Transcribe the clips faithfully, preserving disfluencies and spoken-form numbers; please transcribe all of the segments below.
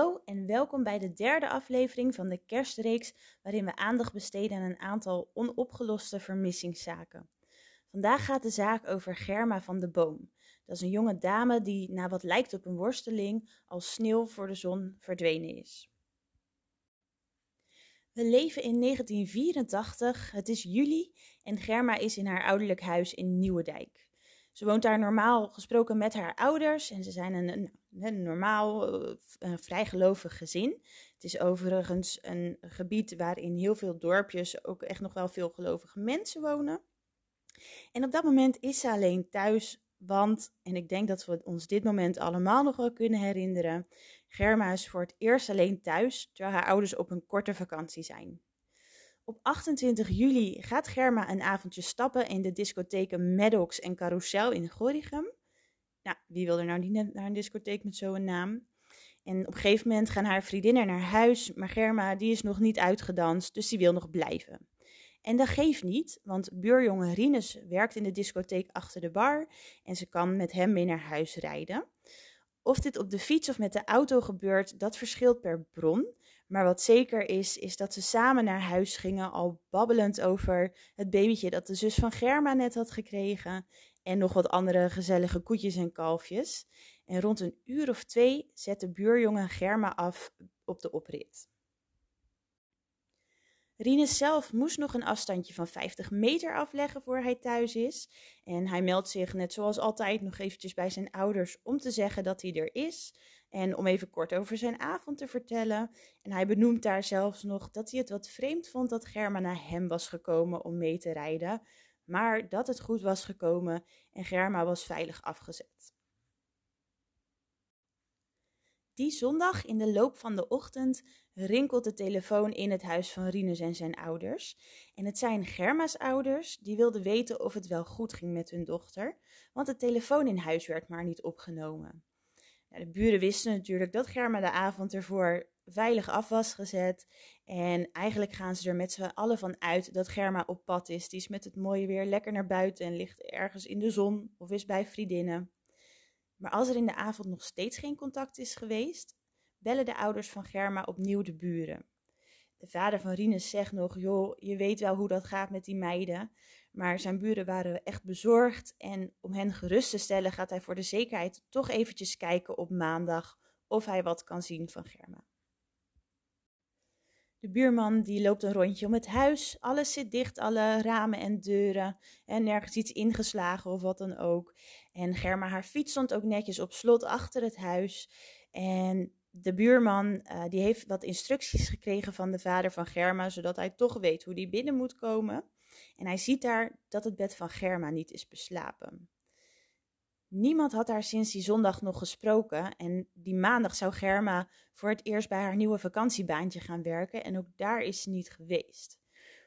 Hallo en welkom bij de derde aflevering van de kerstreeks waarin we aandacht besteden aan een aantal onopgeloste vermissingszaken. Vandaag gaat de zaak over Germa van den Boom. Dat is een jonge dame die na wat lijkt op een worsteling als sneeuw voor de zon verdwenen is. We leven in negentien vierentachtig, het is juli en Germa is in haar ouderlijk huis in Nieuwendijk. Ze woont daar normaal gesproken met haar ouders en ze zijn een, een, een normaal, een vrijgelovig gezin. Het is overigens een gebied waarin heel veel dorpjes ook echt nog wel veel gelovige mensen wonen. En op dat moment is ze alleen thuis, want, en ik denk dat we ons dit moment allemaal nog wel kunnen herinneren, Germa is voor het eerst alleen thuis, terwijl haar ouders op een korte vakantie zijn. Op achtentwintig juli gaat Germa een avondje stappen in de discotheken Maddox en Carousel in Gorinchem. Nou, wie wil er nou niet naar een discotheek met zo'n naam? En op een gegeven moment gaan haar vriendinnen naar huis, maar Germa die is nog niet uitgedanst, dus die wil nog blijven. En dat geeft niet, want buurjongen Rinus werkt in de discotheek achter de bar en ze kan met hem mee naar huis rijden. Of dit op de fiets of met de auto gebeurt, dat verschilt per bron. Maar wat zeker is, is dat ze samen naar huis gingen, al babbelend over het babytje dat de zus van Germa net had gekregen en nog wat andere gezellige koetjes en kalfjes. En rond een uur of twee zet de buurjongen Germa af op de oprit. Rinus zelf moest nog een afstandje van vijftig meter afleggen voor hij thuis is. En hij meldt zich net zoals altijd nog eventjes bij zijn ouders om te zeggen dat hij er is. En om even kort over zijn avond te vertellen. En hij benoemt daar zelfs nog dat hij het wat vreemd vond dat Germa naar hem was gekomen om mee te rijden. Maar dat het goed was gekomen en Germa was veilig afgezet. Die zondag in de loop van de ochtend rinkelt de telefoon in het huis van Rinus en zijn ouders. En het zijn Germa's ouders die wilden weten of het wel goed ging met hun dochter, want de telefoon in huis werd maar niet opgenomen. Nou, de buren wisten natuurlijk dat Germa de avond ervoor veilig af was gezet. En eigenlijk gaan ze er met z'n allen van uit dat Germa op pad is. Die is met het mooie weer lekker naar buiten en ligt ergens in de zon of is bij vriendinnen. Maar als er in de avond nog steeds geen contact is geweest, bellen de ouders van Germa opnieuw de buren. De vader van Rinus zegt nog, joh, je weet wel hoe dat gaat met die meiden. Maar zijn buren waren echt bezorgd en om hen gerust te stellen gaat hij voor de zekerheid toch eventjes kijken op maandag of hij wat kan zien van Germa. De buurman die loopt een rondje om het huis, alles zit dicht, alle ramen en deuren en nergens iets ingeslagen of wat dan ook. En Germa, haar fiets stond ook netjes op slot achter het huis en de buurman uh, die heeft wat instructies gekregen van de vader van Germa, zodat hij toch weet hoe die binnen moet komen. En hij ziet daar dat het bed van Germa niet is beslapen. Niemand had haar sinds die zondag nog gesproken en die maandag zou Germa voor het eerst bij haar nieuwe vakantiebaantje gaan werken en ook daar is ze niet geweest.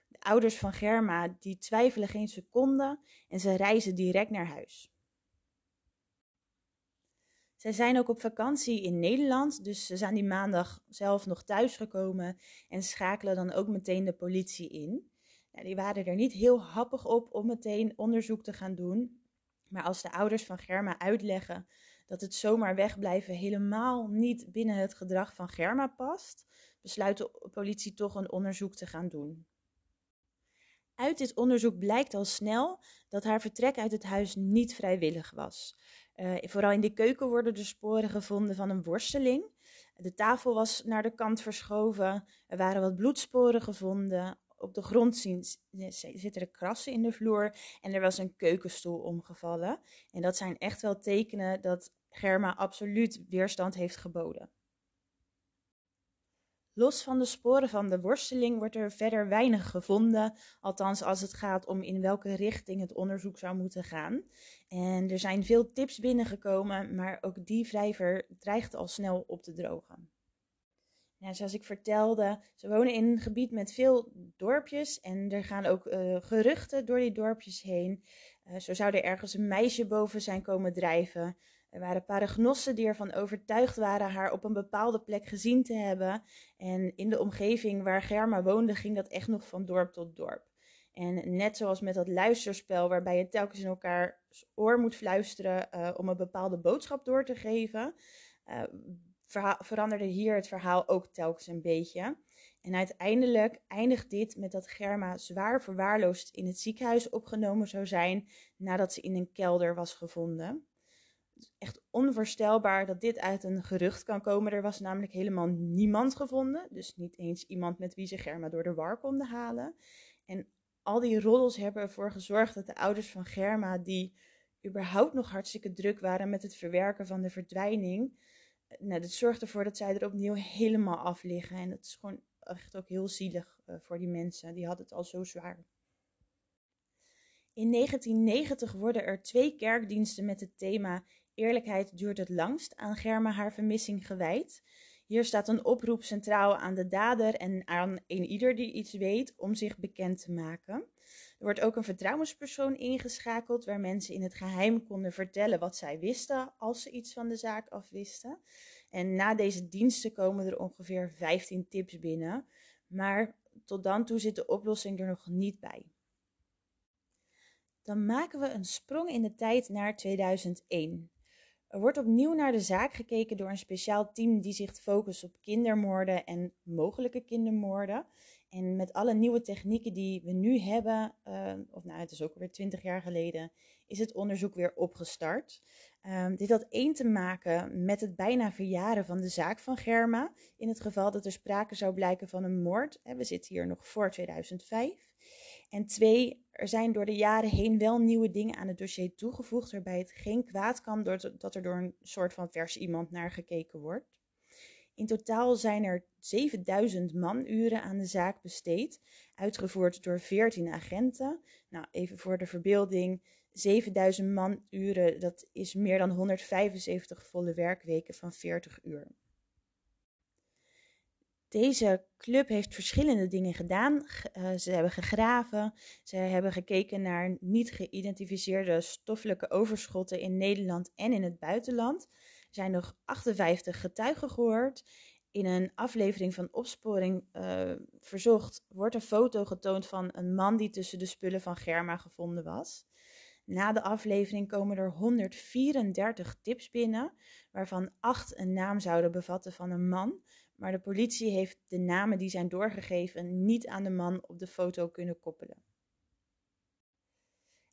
De ouders van Germa die twijfelen geen seconde en ze reizen direct naar huis. Zij zijn ook op vakantie in Nederland, dus ze zijn die maandag zelf nog thuisgekomen en schakelen dan ook meteen de politie in. Nou, die waren er niet heel happig op om meteen onderzoek te gaan doen. Maar als de ouders van Germa uitleggen dat het zomaar wegblijven helemaal niet binnen het gedrag van Germa past, besluit de politie toch een onderzoek te gaan doen. Uit dit onderzoek blijkt al snel dat haar vertrek uit het huis niet vrijwillig was. Uh, vooral in de keuken worden er sporen gevonden van een worsteling. De tafel was naar de kant verschoven, er waren wat bloedsporen gevonden. Op de grond zien, zitten er krassen in de vloer en er was een keukenstoel omgevallen. En dat zijn echt wel tekenen dat Germa absoluut weerstand heeft geboden. Los van de sporen van de worsteling wordt er verder weinig gevonden, althans als het gaat om in welke richting het onderzoek zou moeten gaan. En er zijn veel tips binnengekomen, maar ook die wrijver dreigt al snel op te drogen. Ja, zoals ik vertelde, ze wonen in een gebied met veel dorpjes en er gaan ook uh, geruchten door die dorpjes heen. Uh, zo zou er ergens een meisje boven zijn komen drijven. Er waren paragnossen die ervan overtuigd waren haar op een bepaalde plek gezien te hebben. En in de omgeving waar Germa woonde ging dat echt nog van dorp tot dorp. En net zoals met dat luisterspel waarbij je telkens in elkaar oor moet fluisteren uh, om een bepaalde boodschap door te geven... Uh, verhaal, veranderde hier het verhaal ook telkens een beetje. En uiteindelijk eindigt dit met dat Germa zwaar verwaarloosd in het ziekenhuis opgenomen zou zijn nadat ze in een kelder was gevonden. Het is echt onvoorstelbaar dat dit uit een gerucht kan komen. Er was namelijk helemaal niemand gevonden. Dus niet eens iemand met wie ze Germa door de war konden halen. En al die roddels hebben ervoor gezorgd dat de ouders van Germa, die überhaupt nog hartstikke druk waren met het verwerken van de verdwijning, nou, dat zorgt ervoor dat zij er opnieuw helemaal af liggen. En dat is gewoon echt ook heel zielig uh, voor die mensen. Die hadden het al zo zwaar. In negentien negentig worden er twee kerkdiensten met het thema Eerlijkheid duurt het langst aan Germa haar vermissing gewijd. Hier staat een oproep centraal aan de dader en aan een ieder die iets weet om zich bekend te maken. Er wordt ook een vertrouwenspersoon ingeschakeld waar mensen in het geheim konden vertellen wat zij wisten als ze iets van de zaak afwisten. En na deze diensten komen er ongeveer vijftien tips binnen, maar tot dan toe zit de oplossing er nog niet bij. Dan maken we een sprong in de tijd naar tweeduizend één. Er wordt opnieuw naar de zaak gekeken door een speciaal team die zich focust op kindermoorden en mogelijke kindermoorden. En met alle nieuwe technieken die we nu hebben, uh, of nou het is ook weer twintig jaar geleden, is het onderzoek weer opgestart. Um, dit had één te maken met het bijna verjaren van de zaak van Germa, in het geval dat er sprake zou blijken van een moord. We zitten hier nog voor tweeduizend vijf. En twee, er zijn door de jaren heen wel nieuwe dingen aan het dossier toegevoegd, waarbij het geen kwaad kan dat er door een soort van vers iemand naar gekeken wordt. In totaal zijn er zevenduizend manuren aan de zaak besteed, uitgevoerd door veertien agenten. Nou, even voor de verbeelding, zevenduizend manuren, dat is meer dan honderdvijfenzeventig volle werkweken van veertig uur. Deze club heeft verschillende dingen gedaan. Uh, ze hebben gegraven, ze hebben gekeken naar niet geïdentificeerde stoffelijke overschotten in Nederland en in het buitenland. Er zijn nog achtenvijftig getuigen gehoord. In een aflevering van Opsporing uh, Verzocht wordt een foto getoond van een man die tussen de spullen van Germa gevonden was. Na de aflevering komen er honderdvierendertig tips binnen, waarvan acht een naam zouden bevatten van een man. Maar de politie heeft de namen die zijn doorgegeven niet aan de man op de foto kunnen koppelen.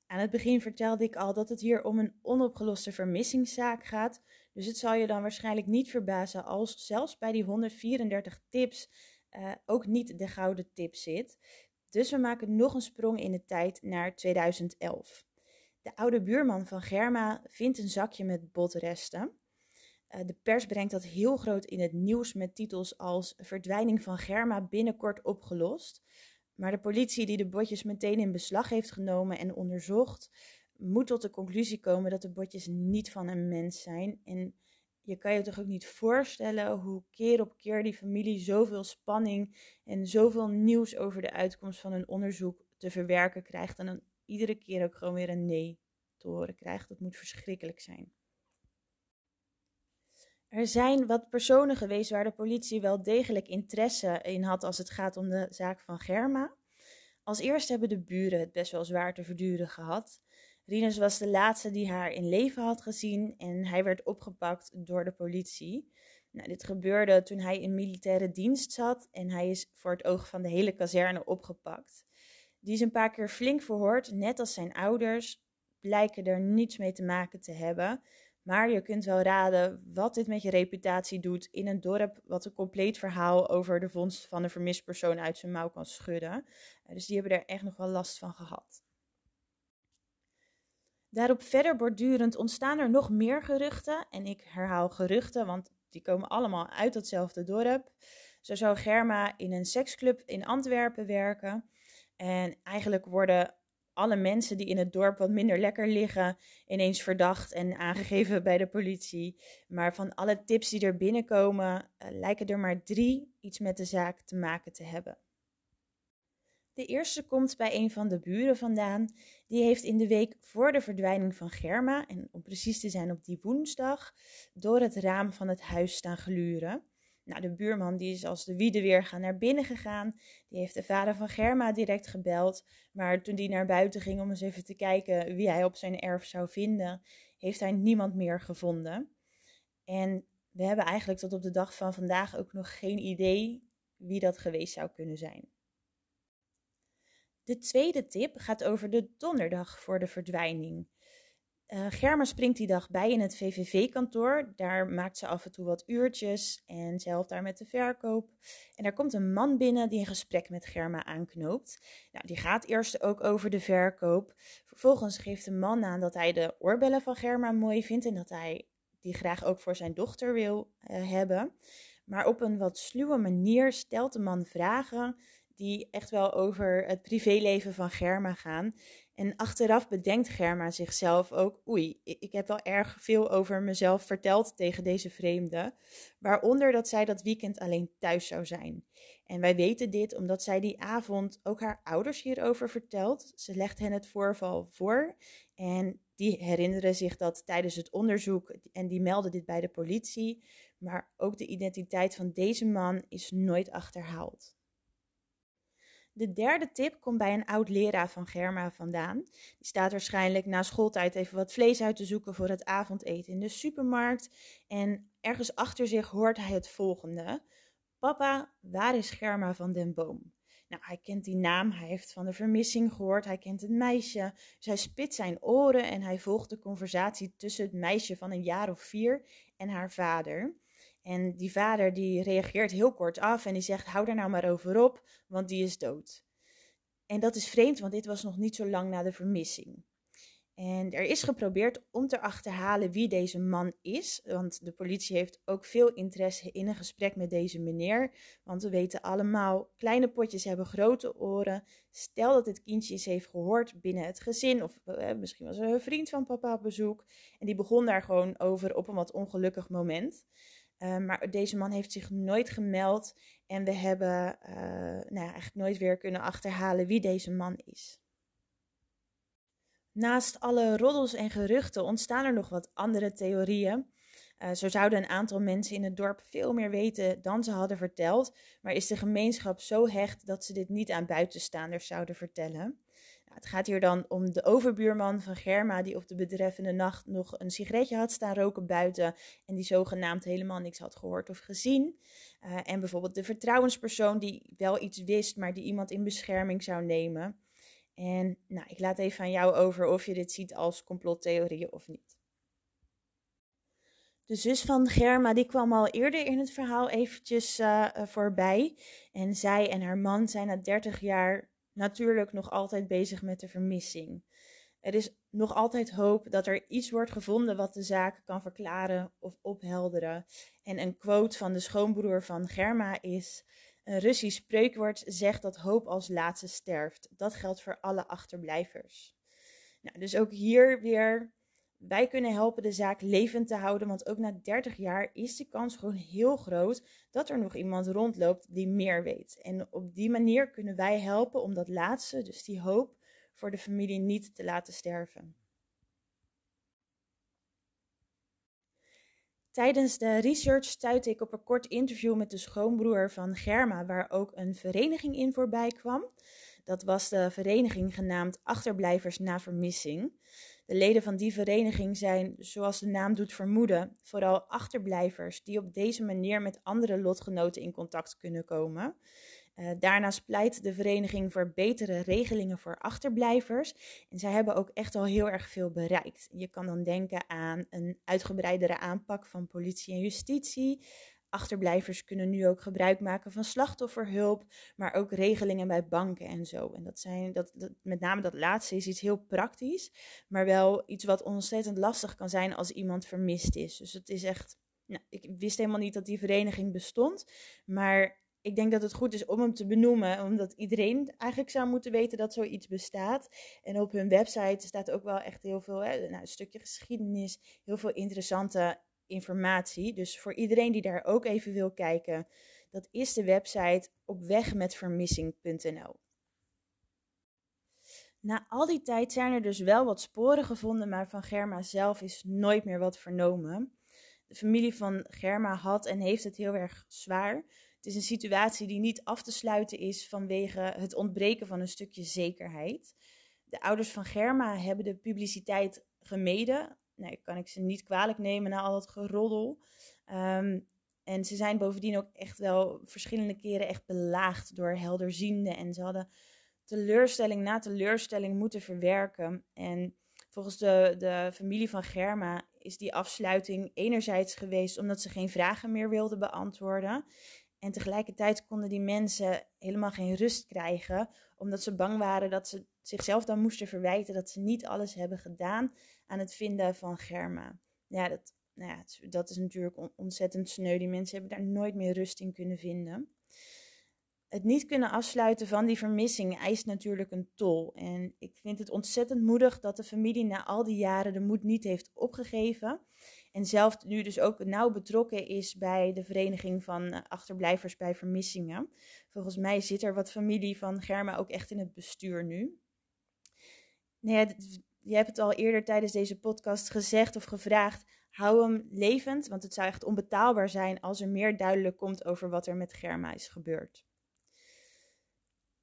Aan het begin vertelde ik al dat het hier om een onopgeloste vermissingszaak gaat. Dus het zal je dan waarschijnlijk niet verbazen als zelfs bij die honderdvierendertig tips uh, ook niet de gouden tip zit. Dus we maken nog een sprong in de tijd naar tweeduizend elf. De oude buurman van Germa vindt een zakje met botresten. De pers brengt dat heel groot in het nieuws met titels als verdwijning van Germa binnenkort opgelost. Maar de politie die de botjes meteen in beslag heeft genomen en onderzocht, moet tot de conclusie komen dat de botjes niet van een mens zijn. En je kan je toch ook niet voorstellen hoe keer op keer die familie zoveel spanning en zoveel nieuws over de uitkomst van hun onderzoek te verwerken krijgt. En dan iedere keer ook gewoon weer een nee te horen krijgt. Dat moet verschrikkelijk zijn. Er zijn wat personen geweest waar de politie wel degelijk interesse in had als het gaat om de zaak van Germa. Als eerste hebben de buren het best wel zwaar te verduren gehad. Rinus was de laatste die haar in leven had gezien en hij werd opgepakt door de politie. Nou, dit gebeurde toen hij in militaire dienst zat en hij is voor het oog van de hele kazerne opgepakt. Die is een paar keer flink verhoord, net als zijn ouders, blijken er niets mee te maken te hebben. Maar je kunt wel raden wat dit met je reputatie doet in een dorp wat een compleet verhaal over de vondst van een vermist persoon uit zijn mouw kan schudden. Dus die hebben er echt nog wel last van gehad. Daarop verder borduurend ontstaan er nog meer geruchten. En ik herhaal geruchten, want die komen allemaal uit datzelfde dorp. Zo zou Germa in een seksclub in Antwerpen werken. En eigenlijk worden alle mensen die in het dorp wat minder lekker liggen, ineens verdacht en aangegeven bij de politie. Maar van alle tips die er binnenkomen, uh, lijken er maar drie iets met de zaak te maken te hebben. De eerste komt bij een van de buren vandaan. Die heeft in de week voor de verdwijning van Germa, en om precies te zijn op die woensdag, door het raam van het huis staan gluren. Nou, de buurman die is als de wiede weer gaan naar binnen gegaan. Die heeft de vader van Germa direct gebeld. Maar toen die naar buiten ging om eens even te kijken wie hij op zijn erf zou vinden, heeft hij niemand meer gevonden. En we hebben eigenlijk tot op de dag van vandaag ook nog geen idee wie dat geweest zou kunnen zijn. De tweede tip gaat over de donderdag voor de verdwijning. Uh, Germa springt die dag bij in het V V V-kantoor. Daar maakt ze af en toe wat uurtjes en ze helpt daar met de verkoop. En daar komt een man binnen die een gesprek met Germa aanknoopt. Nou, die gaat eerst ook over de verkoop. Vervolgens geeft de man aan dat hij de oorbellen van Germa mooi vindt en dat hij die graag ook voor zijn dochter wil uh, hebben. Maar op een wat sluwe manier stelt de man vragen die echt wel over het privéleven van Germa gaan. En achteraf bedenkt Germa zichzelf ook, oei, ik heb wel erg veel over mezelf verteld tegen deze vreemde. Waaronder dat zij dat weekend alleen thuis zou zijn. En wij weten dit omdat zij die avond ook haar ouders hierover vertelt. Ze legt hen het voorval voor en die herinneren zich dat tijdens het onderzoek en die melden dit bij de politie. Maar ook de identiteit van deze man is nooit achterhaald. De derde tip komt bij een oud-leraar van Germa vandaan. Die staat waarschijnlijk na schooltijd even wat vlees uit te zoeken voor het avondeten in de supermarkt. En ergens achter zich hoort hij het volgende. Papa, waar is Germa van den Boom? Nou, hij kent die naam, hij heeft van de vermissing gehoord, hij kent het meisje. Dus hij spitst zijn oren en hij volgt de conversatie tussen het meisje van een jaar of vier en haar vader. En die vader die reageert heel kort af en die zegt, hou daar nou maar over op, want die is dood. En dat is vreemd, want dit was nog niet zo lang na de vermissing. En er is geprobeerd om te achterhalen wie deze man is, want de politie heeft ook veel interesse in een gesprek met deze meneer. Want we weten allemaal, kleine potjes hebben grote oren. Stel dat dit kindje eens heeft gehoord binnen het gezin, of eh, misschien was er een vriend van papa op bezoek. En die begon daar gewoon over op een wat ongelukkig moment. Uh, maar deze man heeft zich nooit gemeld en we hebben uh, nou ja, eigenlijk nooit weer kunnen achterhalen wie deze man is. Naast alle roddels en geruchten ontstaan er nog wat andere theorieën. Uh, zo zouden een aantal mensen in het dorp veel meer weten dan ze hadden verteld, maar is de gemeenschap zo hecht dat ze dit niet aan buitenstaanders zouden vertellen. Het gaat hier dan om de overbuurman van Germa die op de betreffende nacht nog een sigaretje had staan roken buiten en die zogenaamd helemaal niks had gehoord of gezien. Uh, en bijvoorbeeld de vertrouwenspersoon die wel iets wist, maar die iemand in bescherming zou nemen. En nou, ik laat even aan jou over of je dit ziet als complottheorieën of niet. De zus van Germa die kwam al eerder in het verhaal eventjes uh, voorbij. En zij en haar man zijn na dertig jaar... natuurlijk nog altijd bezig met de vermissing. Er is nog altijd hoop dat er iets wordt gevonden wat de zaak kan verklaren of ophelderen. En een quote van de schoonbroer van Germa is: een Russisch spreekwoord zegt dat hoop als laatste sterft. Dat geldt voor alle achterblijvers. Nou, dus ook hier weer, wij kunnen helpen de zaak levend te houden, want ook na dertig jaar is de kans gewoon heel groot dat er nog iemand rondloopt die meer weet. En op die manier kunnen wij helpen om dat laatste, dus die hoop, voor de familie niet te laten sterven. Tijdens de research stuitte ik op een kort interview met de schoonbroer van Germa, waar ook een vereniging in voorbij kwam. Dat was de vereniging genaamd Achterblijvers na Vermissing. De leden van die vereniging zijn, zoals de naam doet vermoeden, vooral achterblijvers die op deze manier met andere lotgenoten in contact kunnen komen. Uh, daarnaast pleit de vereniging voor betere regelingen voor achterblijvers. En zij hebben ook echt al heel erg veel bereikt. Je kan dan denken aan een uitgebreidere aanpak van politie en justitie. Achterblijvers kunnen nu ook gebruik maken van slachtofferhulp, maar ook regelingen bij banken en zo. En dat zijn, dat, dat, met name dat laatste is iets heel praktisch, maar wel iets wat ontzettend lastig kan zijn als iemand vermist is. Dus het is echt, nou, ik wist helemaal niet dat die vereniging bestond, maar ik denk dat het goed is om hem te benoemen, omdat iedereen eigenlijk zou moeten weten dat zoiets bestaat. En op hun website staat ook wel echt heel veel, hè, nou, een stukje geschiedenis, heel veel interessante informatie. Dus voor iedereen die daar ook even wil kijken, dat is de website op weg met vermissing punt n l. Na al die tijd zijn er dus wel wat sporen gevonden, maar van Germa zelf is nooit meer wat vernomen. De familie van Germa had en heeft het heel erg zwaar. Het is een situatie die niet af te sluiten is vanwege het ontbreken van een stukje zekerheid. De ouders van Germa hebben de publiciteit gemeden. Nee, kan ik ze niet kwalijk nemen na al dat geroddel. Um, en ze zijn bovendien ook echt wel verschillende keren echt belaagd door helderzienden. En ze hadden teleurstelling na teleurstelling moeten verwerken. En volgens de, de familie van Germa is die afsluiting enerzijds geweest omdat ze geen vragen meer wilden beantwoorden. En tegelijkertijd konden die mensen helemaal geen rust krijgen, omdat ze bang waren dat ze zichzelf dan moesten verwijten dat ze niet alles hebben gedaan aan het vinden van Germa. Ja, dat, nou ja, dat is natuurlijk ontzettend sneu. Die mensen hebben daar nooit meer rust in kunnen vinden. Het niet kunnen afsluiten van die vermissing eist natuurlijk een tol. En ik vind het ontzettend moedig dat de familie na al die jaren de moed niet heeft opgegeven. En zelf nu dus ook nauw betrokken is bij de vereniging van achterblijvers bij vermissingen. Volgens mij zit er wat familie van Germa ook echt in het bestuur nu. Nou ja, je hebt het al eerder tijdens deze podcast gezegd of gevraagd. Hou hem levend, want het zou echt onbetaalbaar zijn als er meer duidelijk komt over wat er met Germa is gebeurd.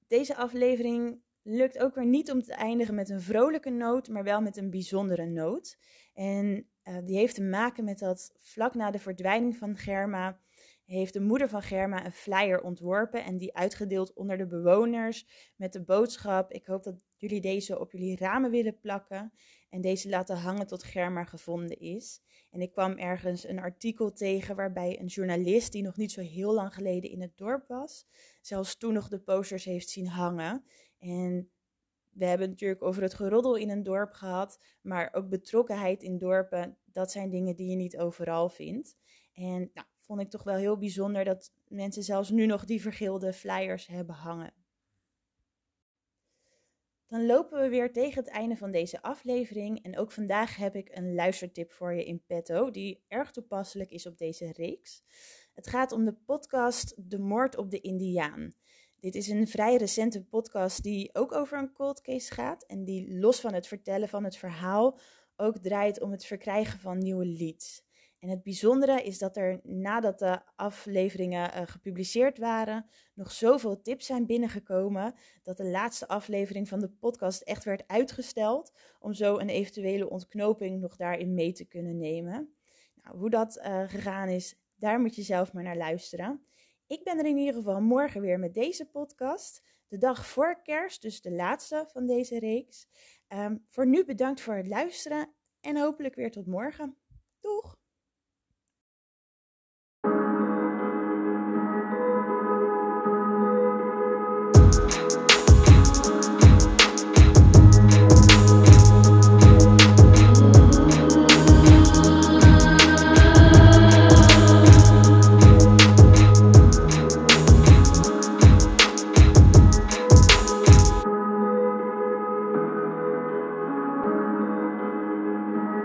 Deze aflevering lukt ook weer niet om te eindigen met een vrolijke noot, maar wel met een bijzondere noot. En uh, die heeft te maken met dat vlak na de verdwijning van Germa heeft de moeder van Germa een flyer ontworpen en die uitgedeeld onder de bewoners met de boodschap: ik hoop dat jullie deze op jullie ramen willen plakken en deze laten hangen tot Germa gevonden is. En ik kwam ergens een artikel tegen waarbij een journalist die nog niet zo heel lang geleden in het dorp was, zelfs toen nog de posters heeft zien hangen. En we hebben natuurlijk over het geroddel in een dorp gehad, maar ook betrokkenheid in dorpen, dat zijn dingen die je niet overal vindt. En nou, vond ik toch wel heel bijzonder dat mensen zelfs nu nog die vergilde flyers hebben hangen. Dan lopen we weer tegen het einde van deze aflevering en ook vandaag heb ik een luistertip voor je in petto die erg toepasselijk is op deze reeks. Het gaat om de podcast De Moord op de Indiaan. Dit is een vrij recente podcast die ook over een cold case gaat en die los van het vertellen van het verhaal ook draait om het verkrijgen van nieuwe leads. En het bijzondere is dat er nadat de afleveringen uh, gepubliceerd waren, nog zoveel tips zijn binnengekomen dat de laatste aflevering van de podcast echt werd uitgesteld om zo een eventuele ontknoping nog daarin mee te kunnen nemen. Nou, hoe dat uh, gegaan is, daar moet je zelf maar naar luisteren. Ik ben er in ieder geval morgen weer met deze podcast, de dag voor kerst, dus de laatste van deze reeks. Um, voor nu bedankt voor het luisteren en hopelijk weer tot morgen.